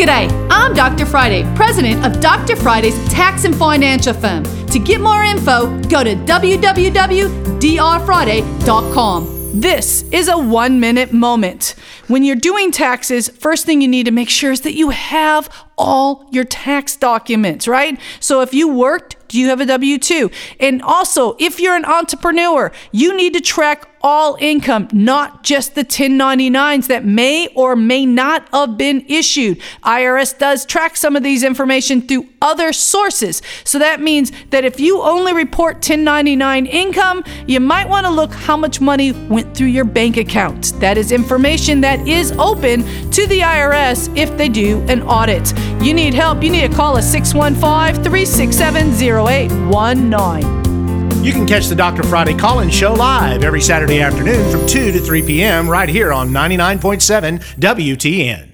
G'day, I'm Dr. Friday, president of Dr. Friday's Tax and Financial Firm. To get more info, go to www.drfriday.com. This is a one-minute moment. When you're doing taxes, first thing you need to make sure is that you have all your tax documents, right? So if you worked, do you have a W-2? And also, if you're an entrepreneur, you need to track all income, not just the 1099s that may or may not have been issued. IRS does track some of these information through other sources. So that means that if you only report 1099 income, you might want to look how much money went through your bank account. That is information that is open to the IRS if they do an audit. You need help, you need to call us 615-367-0819. You can catch the Dr. Friday Call-In Show live every Saturday afternoon from 2 to 3 p.m. right here on 99.7 WTN.